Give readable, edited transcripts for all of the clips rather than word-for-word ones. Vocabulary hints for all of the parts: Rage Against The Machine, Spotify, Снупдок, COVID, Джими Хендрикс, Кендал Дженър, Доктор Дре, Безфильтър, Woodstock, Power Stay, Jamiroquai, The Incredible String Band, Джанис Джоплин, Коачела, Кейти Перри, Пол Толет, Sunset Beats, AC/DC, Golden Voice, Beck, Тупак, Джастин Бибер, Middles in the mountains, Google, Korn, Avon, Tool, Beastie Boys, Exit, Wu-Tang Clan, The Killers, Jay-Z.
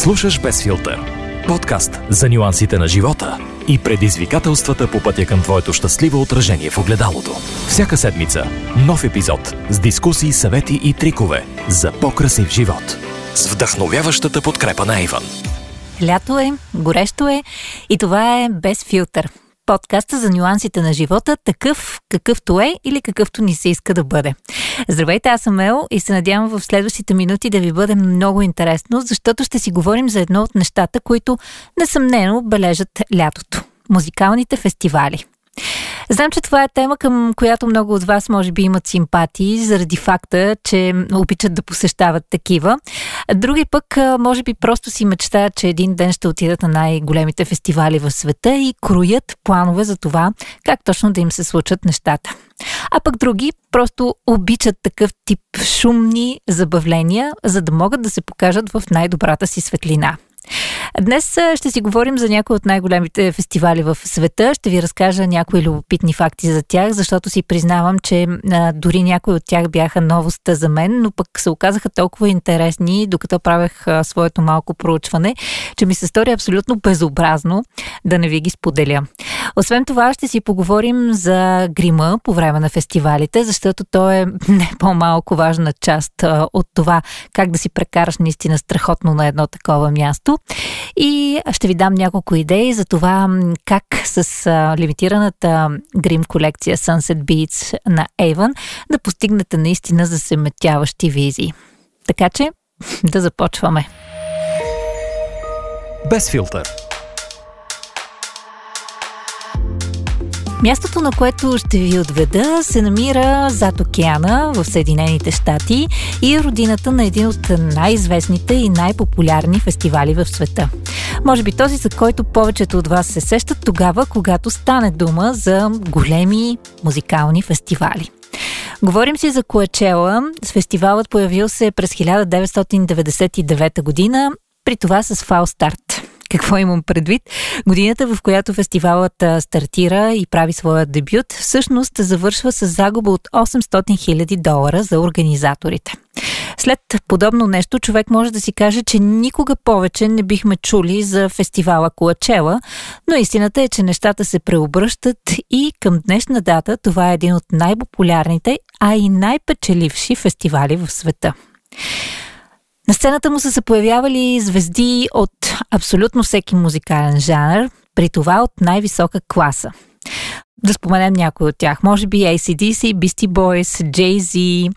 Слушаш Безфилтър. Подкаст за нюансите на живота и предизвикателствата по пътя към твоето щастливо отражение в огледалото. Всяка седмица нов епизод с дискусии, съвети и трикове за по-красив живот. С вдъхновяващата подкрепа на Avon. Лято е, горещо е и това е Безфилтър. Подкаста за нюансите на живота, такъв какъвто е или какъвто ни се иска да бъде. Здравейте, аз съм Ел и се надявам в следващите минути да ви бъде много интересно, защото ще си говорим за едно от нещата, които несъмнено бележат лятото – музикалните фестивали. Знам, че това е тема, към която много от вас може би имат симпатии заради факта, че обичат да посещават такива. Други пък може би просто си мечтаят, че един ден ще отидат на най-големите фестивали в света и кроят планове за това как точно да им се случат нещата. А пък други просто обичат такъв тип шумни забавления, за да могат да се покажат в най-добрата си светлина. Днес ще си говорим за някои от най-големите фестивали в света. Ще ви разкажа някои любопитни факти за тях, защото си признавам, че дори някои от тях бяха новост за мен, но пък се оказаха толкова интересни, докато правех своето малко проучване, че ми се стори абсолютно безобразно да не ви ги споделя. Освен това ще си поговорим за грима по време на фестивалите, защото то е не по-малко важна част от това как да си прекараш наистина страхотно на едно такова място. И ще ви дам няколко идеи за това как с лимитираната грим колекция Sunset Beats на Avon да постигнете наистина засеметяващи визии. Така че да започваме. Безфилтър. Мястото, на което ще ви отведа, се намира зад океана в Съединените щати и е родината на един от най-известните и най-популярни фестивали в света. Може би този, за който повечето от вас се сещат тогава, когато стане дума за големи музикални фестивали. Говорим си за Коачела. Фестивалът появил се през 1999 година, при това с фал старт. Какво имам предвид? Годината, в която фестивалът стартира и прави своя дебют, всъщност завършва с загуба от $800,000 за организаторите. След подобно нещо, човек може да си каже, че никога повече не бихме чули за фестивала Коачела, но истината е, че нещата се преобръщат и към днешна дата това е един от най-популярните, а и най-печеливши фестивали в света. На сцената му са се появявали звезди от абсолютно всеки музикален жанр, при това от най-висока класа. Да споменем някои от тях. Може би AC/DC, Beastie Boys, Jay-Z.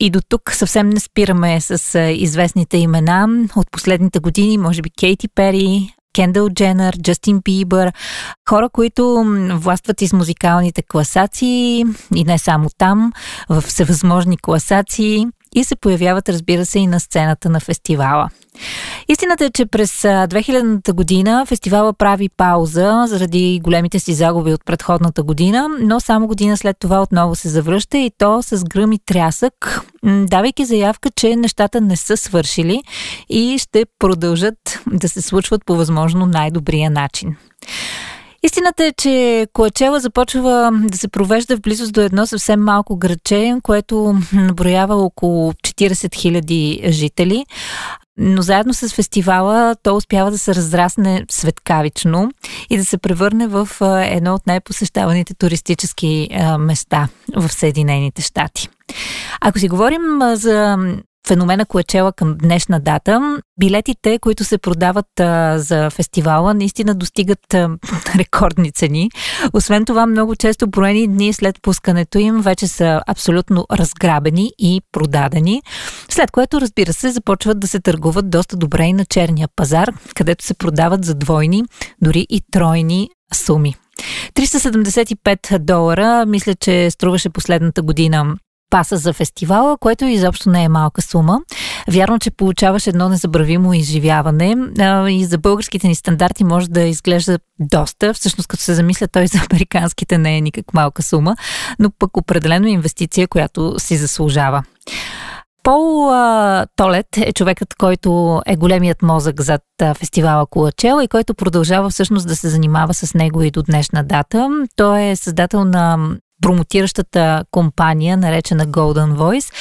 И до тук съвсем не спираме с известните имена от последните години. Може би Кейти Перри, Кендал Дженър, Джастин Бибер, хора, които властват из музикалните класации и не само там, в всевъзможни класации. И се появяват, разбира се, и на сцената на фестивала. Истината е, че през 2000-та година фестивала прави пауза заради големите си загуби от предходната година, но само година след това отново се завръща и то с гръм и трясък, давайки заявка, че нещата не са свършили и ще продължат да се случват по възможно най-добрия начин. Истината е, че Коачела започва да се провежда в близост до едно съвсем малко градче, което наброява около 40,000 жители, но заедно с фестивала то успява да се разрасне светкавично и да се превърне в едно от най-посещаваните туристически места в Съединените щати. Ако си говорим за феномена Коачела към днешна дата, билетите, които се продават за фестивала, наистина достигат рекордни цени. Освен това, много често броени дни след пускането им вече са абсолютно разграбени и продадени, след което, разбира се, започват да се търгуват доста добре и на черния пазар, където се продават за двойни, дори и тройни суми. $375, мисля, че струваше последната година паса за фестивала, което изобщо не е малка сума. Вярно, че получаваш едно незабравимо изживяване и за българските ни стандарти може да изглежда доста. Всъщност, като се замисля, той за американските не е никак малка сума, но пък определено инвестиция, която си заслужава. Пол Толет е човекът, който е големият мозък зад фестивала Коачела и който продължава всъщност да се занимава с него и до днешна дата. Той е създател на промотиращата компания, наречена Golden Voice,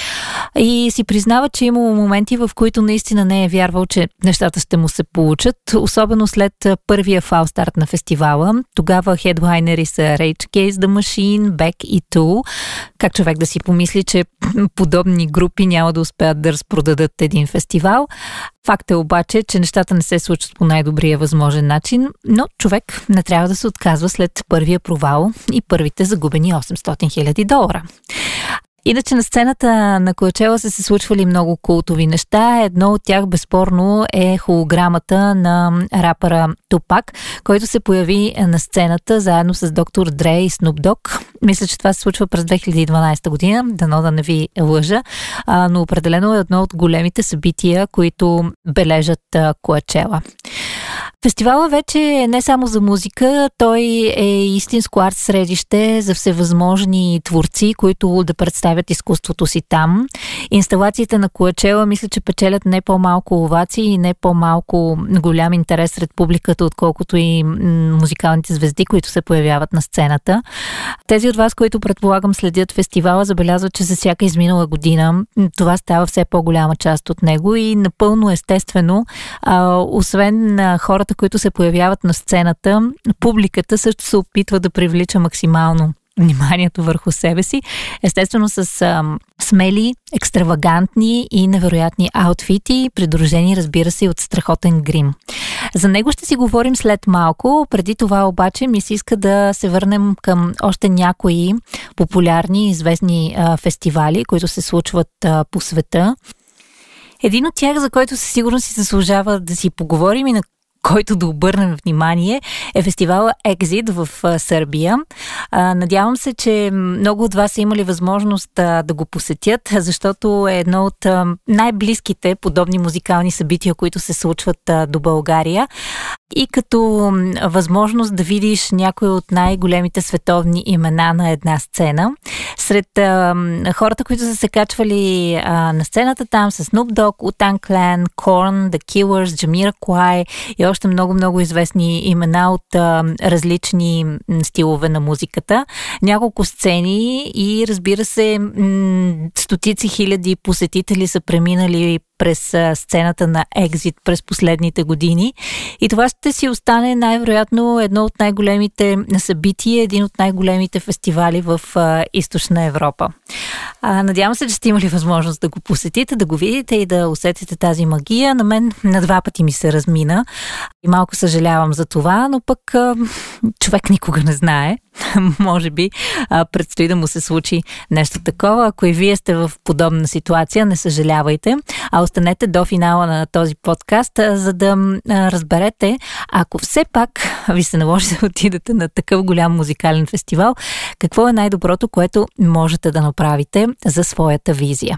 и си признава, че имало моменти, в които наистина не е вярвал, че нещата ще му се получат, особено след първия фалстарт на фестивала. Тогава хедлайнери са Rage Against The Machine, Beck и Tool. Как човек да си помисли, че подобни групи няма да успеят да разпродадат един фестивал. Факт е обаче, че нещата не се случат по най-добрия възможен начин, но човек не трябва да се отказва след първия провал и първите загубени $800,000. Иначе на сцената на Коачела са се случвали много култови неща. Едно от тях безспорно е холограмата на рапъра Тупак, който се появи на сцената заедно с Доктор Дре и Снупдок. Мисля, че това се случва през 2012 година, дано да не ви лъжа, но определено е едно от големите събития, които бележат Коачела. Фестивалът вече е не само за музика, той е истинско арт средище за всевъзможни творци, които да представят изкуството си там. Инсталациите на Коачела мисля, че печелят не по-малко овации и не по-малко голям интерес сред публиката, отколкото и музикалните звезди, които се появяват на сцената. Тези от вас, които предполагам следят фестивала, забелязват, че за всяка изминала година това става все по-голяма част от него и напълно естествено, освен на хората, които се появяват на сцената, публиката също се опитва да привлича максимално вниманието върху себе си. Естествено с смели, екстравагантни и невероятни аутфити, придружени, разбира се, от страхотен грим. За него ще си говорим след малко. Преди това обаче ми се иска да се върнем към още някои популярни, известни фестивали, които се случват по света. Един от тях, за който със сигурност си заслужава да си поговорим и на който да обърнем внимание, е фестивала Exit в Сърбия. Надявам се, че много от вас са имали възможност да го посетят, защото е едно от най-близките подобни музикални събития, които се случват до България. И като възможност да видиш някои от най-големите световни имена на една сцена. Сред хората, които са се качвали на сцената там с Снупдок, Wu-Tang Clan, Korn, The Killers, Jamiroquai и още много-много известни имена от различни стилове на музиката. Няколко сцени и разбира се стотици хиляди посетители са преминали през сцената на Exit през последните години. И това ще си остане най-вероятно едно от най-големите събития, един от най-големите фестивали в Източна Европа. Надявам се, че сте имали възможност да го посетите, да го видите и да усетите тази магия. На мен на 2 пъти ми се размина и малко съжалявам за това, но пък човек никога не знае. Може би предстои да му се случи нещо такова. Ако и вие сте в подобна ситуация, не съжалявайте, а останете до финала на този подкаст, за да разберете, ако все пак ви се наложи да отидете на такъв голям музикален фестивал, какво е най-доброто, което можете да направите за своята визия.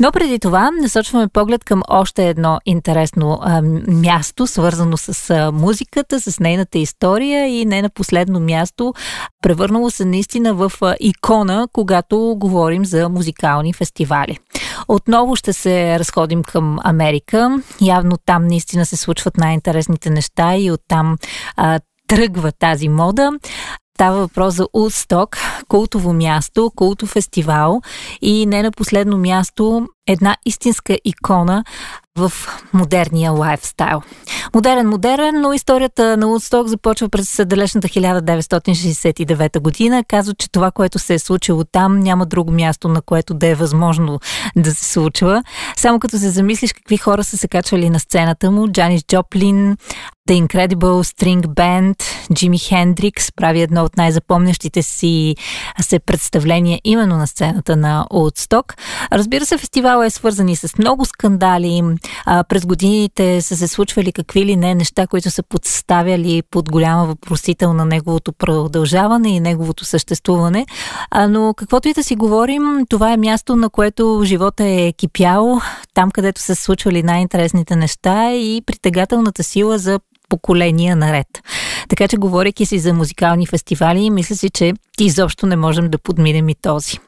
Но преди това насочваме поглед към още едно интересно място, свързано с музиката, с нейната история и не на последно място, превърнало се наистина в икона, когато говорим за музикални фестивали. Отново ще се разходим към Америка. Явно там наистина се случват най-интересните неща и оттам тръгва тази мода. Става въпрос за Woodstock, култово място, култов фестивал и не на последно място една истинска икона в модерния лайфстайл. Модерен, но историята на Woodstock започва през далечната 1969 година. Казва, че това, което се е случило там, няма друго място, на което да е възможно да се случва. Само като се замислиш какви хора са се качвали на сцената му, Джанис Джоплин, The Incredible String Band, Джими Хендрикс прави едно от най-запомнящите си се представления именно на сцената на Woodstock. Разбира се, фестивалът е свързан и с много скандали. През годините са се случвали какви ли не неща, които са подставяли под голяма въпросител на неговото продължаване и неговото съществуване. Но каквото и да си говорим, това е място, на което живота е кипял, там където са случвали най-интересните неща и притегателната сила за поколения наред. Така че, говорейки си за музикални фестивали, мисля си, че изобщо не можем да подминем и този.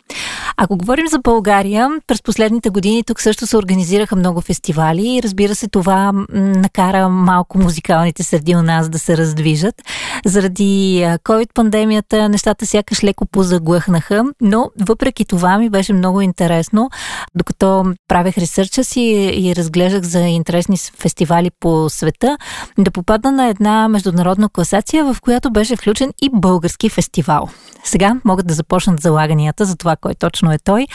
Ако говорим за България, през последните години тук също се организираха много фестивали и разбира се това накара малко музикалните среди у нас да се раздвижат. Заради COVID-пандемията нещата сякаш леко позаглъхнаха, но въпреки това ми беше много интересно. Докато правех ресърча си и разглеждах за интересни фестивали по света, да попадна на една международна класация, в която беше включен и български фестивал. Сега могат да започнат залаганията за това, кой точно е той,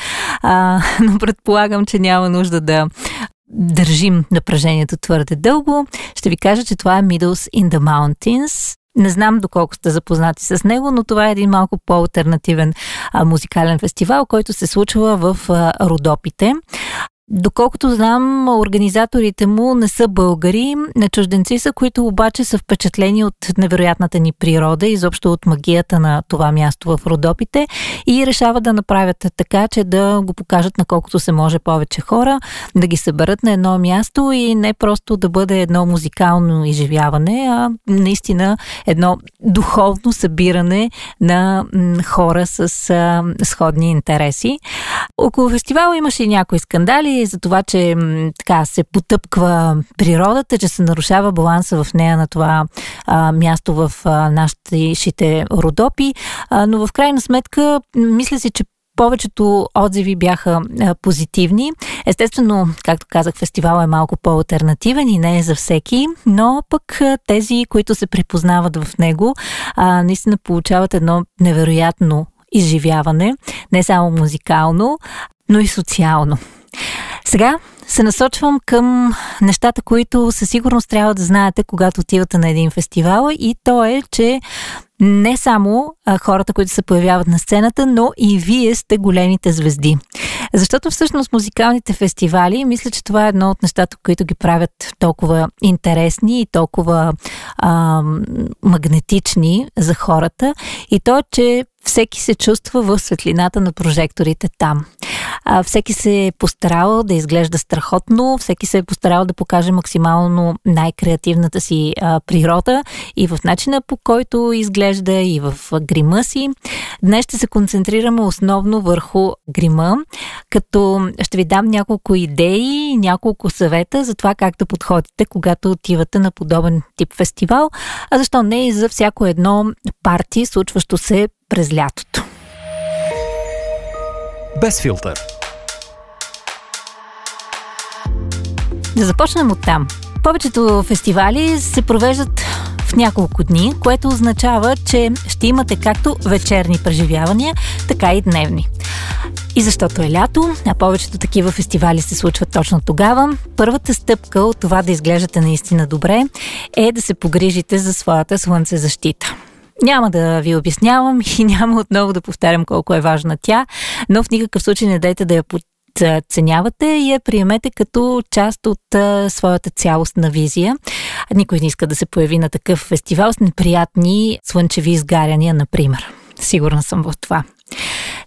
но предполагам, че няма нужда да държим напрежението твърде дълго. Ще ви кажа, че това е Middles in the mountains. Не знам доколко сте запознати с него, но това е един малко по-алтернативен музикален фестивал, който се случва в Родопите. Доколкото знам, организаторите му не са българи, не чужденци са, които обаче са впечатлени от невероятната ни природа, изобщо от магията на това място в Родопите и решават да направят така, че да го покажат на колкото се може повече хора, да ги съберат на едно място и не просто да бъде едно музикално изживяване, а наистина едно духовно събиране на хора с сходни интереси. Около фестивала имаше и някои скандали, за това, че така се потъпква природата, че се нарушава баланса в нея на това място в нашите Родопи, но в крайна сметка мисля си, че повечето отзиви бяха позитивни. Естествено, както казах, фестивалът е малко по-алтернативен и не е за всеки, но пък тези, които се припознават в него, наистина получават едно невероятно изживяване, не само музикално, но и социално. Сега се насочвам към нещата, които със сигурност трябва да знаете, когато отивате на един фестивал, и то е, че не само хората, които се появяват на сцената, но и вие сте големите звезди. Защото всъщност музикалните фестивали, мисля, че това е едно от нещата, които ги правят толкова интересни и толкова магнетични за хората, и то е, че всеки се чувства в светлината на прожекторите там. Всеки се е постарал да изглежда страхотно, всеки се е постарал да покаже максимално най-креативната си природа и в начина, по който изглежда, и в грима си. Днес ще се концентрираме основно върху грима, като ще ви дам няколко идеи, няколко съвета за това как да подходите, когато отивате на подобен тип фестивал, а защо не и за всяко едно парти, случващо се през лятото. Безфилтър. Да започнем от там. Повечето фестивали се провеждат в няколко дни, което означава, че ще имате както вечерни преживявания, така и дневни. И защото е лято, а повечето такива фестивали се случват точно тогава, първата стъпка от това да изглеждате наистина добре е да се погрижите за своята слънцезащита. Няма да ви обяснявам и няма отново да повтарям колко е важна тя, но в никакъв случай не дайте да я подценявате и я приемете като част от своята цялостна визия. Никой не иска да се появи на такъв фестивал с неприятни слънчеви изгаряния, например. Сигурна съм в това.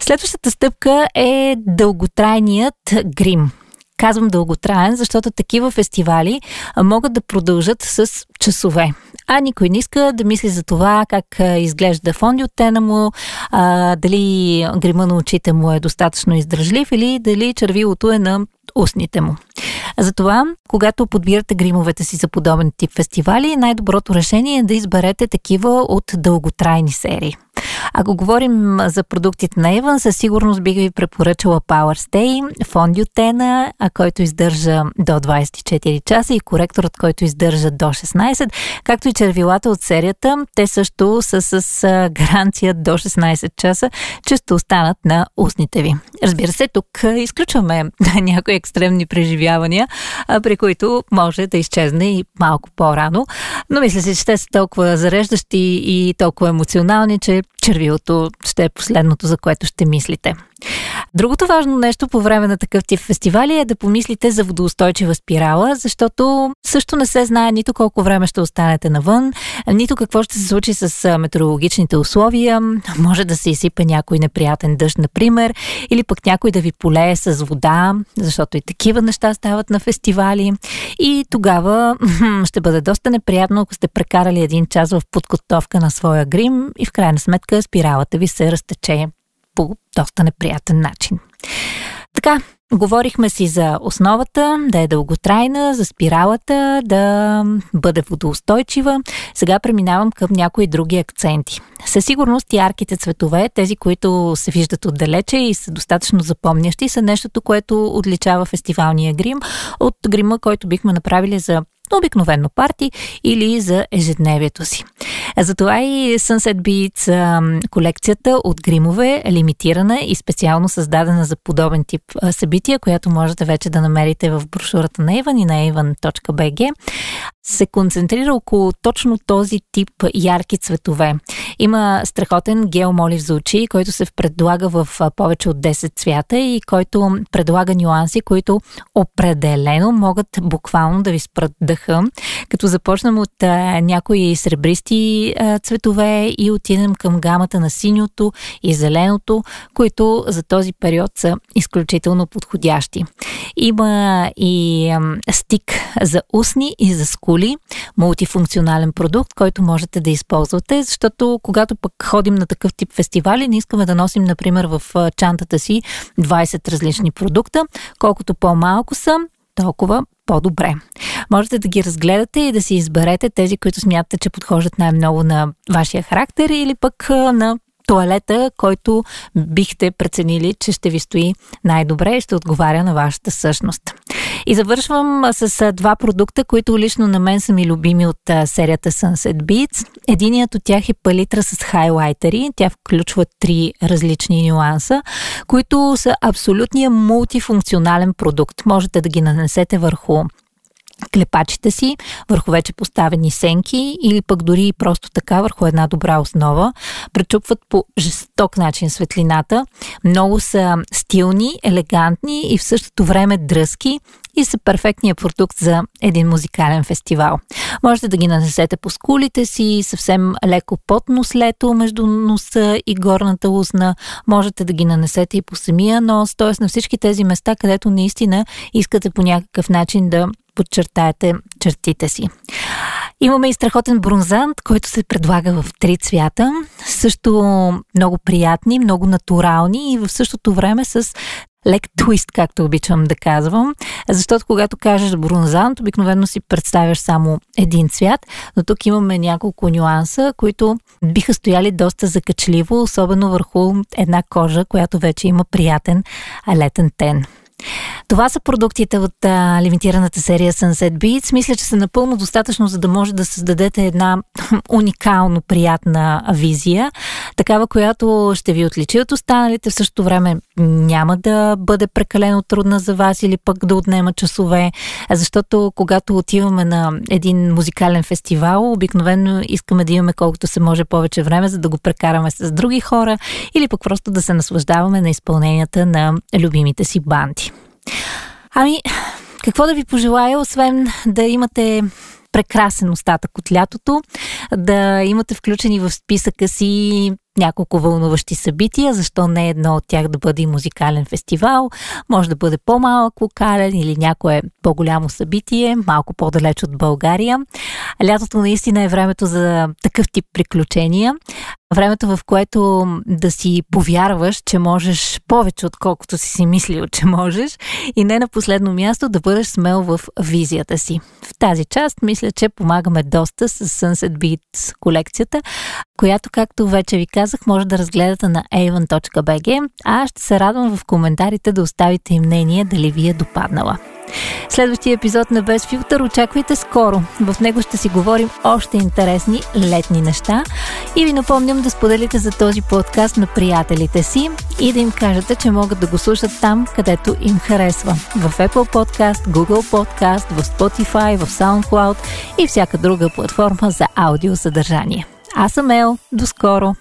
Следващата стъпка е дълготрайният грим. Казвам дълготраен, защото такива фестивали могат да продължат с часове. А никой не иска да мисли за това как изглежда фондиотена му, дали грима на очите му е достатъчно издръжлив или дали червилото е на устните му. Затова, когато подбирате гримовете си за подобен тип фестивали, най-доброто решение е да изберете такива от дълготрайни серии. Ако говорим за продуктите на Avon, със сигурност бих ви препоръчала Power Stay, фондиотена, който издържа до 24 часа, и коректорът, който издържа до 16, както и червилата от серията. Те също са с гаранция до 16 часа, че ще останат на устните ви. Разбира се, тук изключваме някои екстремни преживявания, при които може да изчезне и малко по-рано, но мисля си, че те са толкова зареждащи и толкова емоционални, че червилото ще е последното, за което ще мислите. Другото важно нещо по време на такъв тип фестивали е да помислите за водоустойчива спирала, защото също не се знае нито колко време ще останете навън, нито какво ще се случи с метеорологичните условия. Може да се изсипе някой неприятен дъжд, например, или пък някой да ви полее с вода, защото и такива неща стават на фестивали. И тогава ще бъде доста неприятно, ако сте прекарали един час в подготовка на своя грим и в крайна сметка спиралата ви се разтече по доста неприятен начин. Така, говорихме си за основата, да е дълготрайна, за спиралата, да бъде водоустойчива. Сега преминавам към някои други акценти. Със сигурност ярките цветове, тези, които се виждат отдалече и са достатъчно запомнящи, са нещото, което отличава фестивалния грим от грима, който бихме направили за обикновено парти или за ежедневието си. Затова и Sunset Beats колекцията от гримове е лимитирана и специално създадена за подобен тип събития, която можете вече да намерите в брошурата на Avon и на avon.bg. се концентрира около точно този тип ярки цветове. Има страхотен гел молив за очи, който се предлага в повече от 10 цвята и който предлага нюанси, които определено могат буквално да ви спрат дъха. Като започнем от някои сребристи цветове и отидем към гамата на синьото и зеленото, които за този период са изключително подходящи. Има и стик за устни и за скули, мултифункционален продукт, който можете да използвате, защото когато пък ходим на такъв тип фестивали, не искаме да носим, например, в чантата си 20 различни продукта. Колкото по-малко са, толкова по-добре. Можете да ги разгледате и да си изберете тези, които смятате, че подхождат най-много на вашия характер или пък на тоалета, който бихте преценили, че ще ви стои най-добре и ще отговаря на вашата същност. И завършвам с два продукта, които лично на мен са ми любими от серията Sunset Beats. Единият от тях е палитра с хайлайтери. Тя включва 3 различни нюанса, които са абсолютния мултифункционален продукт. Можете да ги нанесете върху клепачите си, върху вече поставени сенки или пък дори просто така върху една добра основа. Пречупват по жесток начин светлината. Много са стилни, елегантни и в същото време дръзки и са перфектният продукт за един музикален фестивал. Можете да ги нанесете по скулите си, съвсем леко под нослето между носа и горната устна. Можете да ги нанесете и по самия нос, т.е. на всички тези места, където наистина искате по някакъв начин да подчертаете чертите си. Имаме и страхотен бронзант, който се предлага в 3 цвята. Също много приятни, много натурални и в същото време с лек твист, както обичам да казвам. Защото когато кажеш бронзант, обикновено си представяш само един цвят, но тук имаме няколко нюанса, които биха стояли доста закачливо, особено върху една кожа, която вече има приятен летен тен. Това са продуктите от лимитираната серия Sunset Beats. Мисля, че са напълно достатъчно, за да може да създадете една уникално приятна визия. Такава, която ще ви отличи от останалите. В същото време няма да бъде прекалено трудна за вас или пък да отнема часове. Защото когато отиваме на един музикален фестивал, обикновено искаме да имаме колкото се може повече време, за да го прекараме с други хора или пък просто да се наслаждаваме на изпълненията на любимите си банди. Ами, какво да ви пожелая, освен да имате прекрасен остатък от лятото, да имате включени в списъка си няколко вълнуващи събития, защо не едно от тях да бъде и музикален фестивал, може да бъде по-малък локален или някое по-голямо събитие, малко по-далеч от България. Лятото наистина е времето за такъв тип приключения, времето в което да си повярваш, че можеш повече отколкото си мислил, че можеш и не на последно място да бъдеш смел в визията си. В тази част мисля, че помагаме доста с Sunset Beats колекцията, която, както вече ви казах, може да разгледате на avon.bg, а ще се радвам в коментарите да оставите и мнение дали ви е допаднала. Следващия епизод на Безфилтър очаквайте скоро. В него ще си говорим още интересни летни неща и ви напомням да споделите за този подкаст на приятелите си и да им кажете, че могат да го слушат там, където им харесва. В Apple Podcast, Google Podcast, в Spotify, в SoundCloud и всяка друга платформа за аудиосъдържание. Аз съм Ел. До скоро!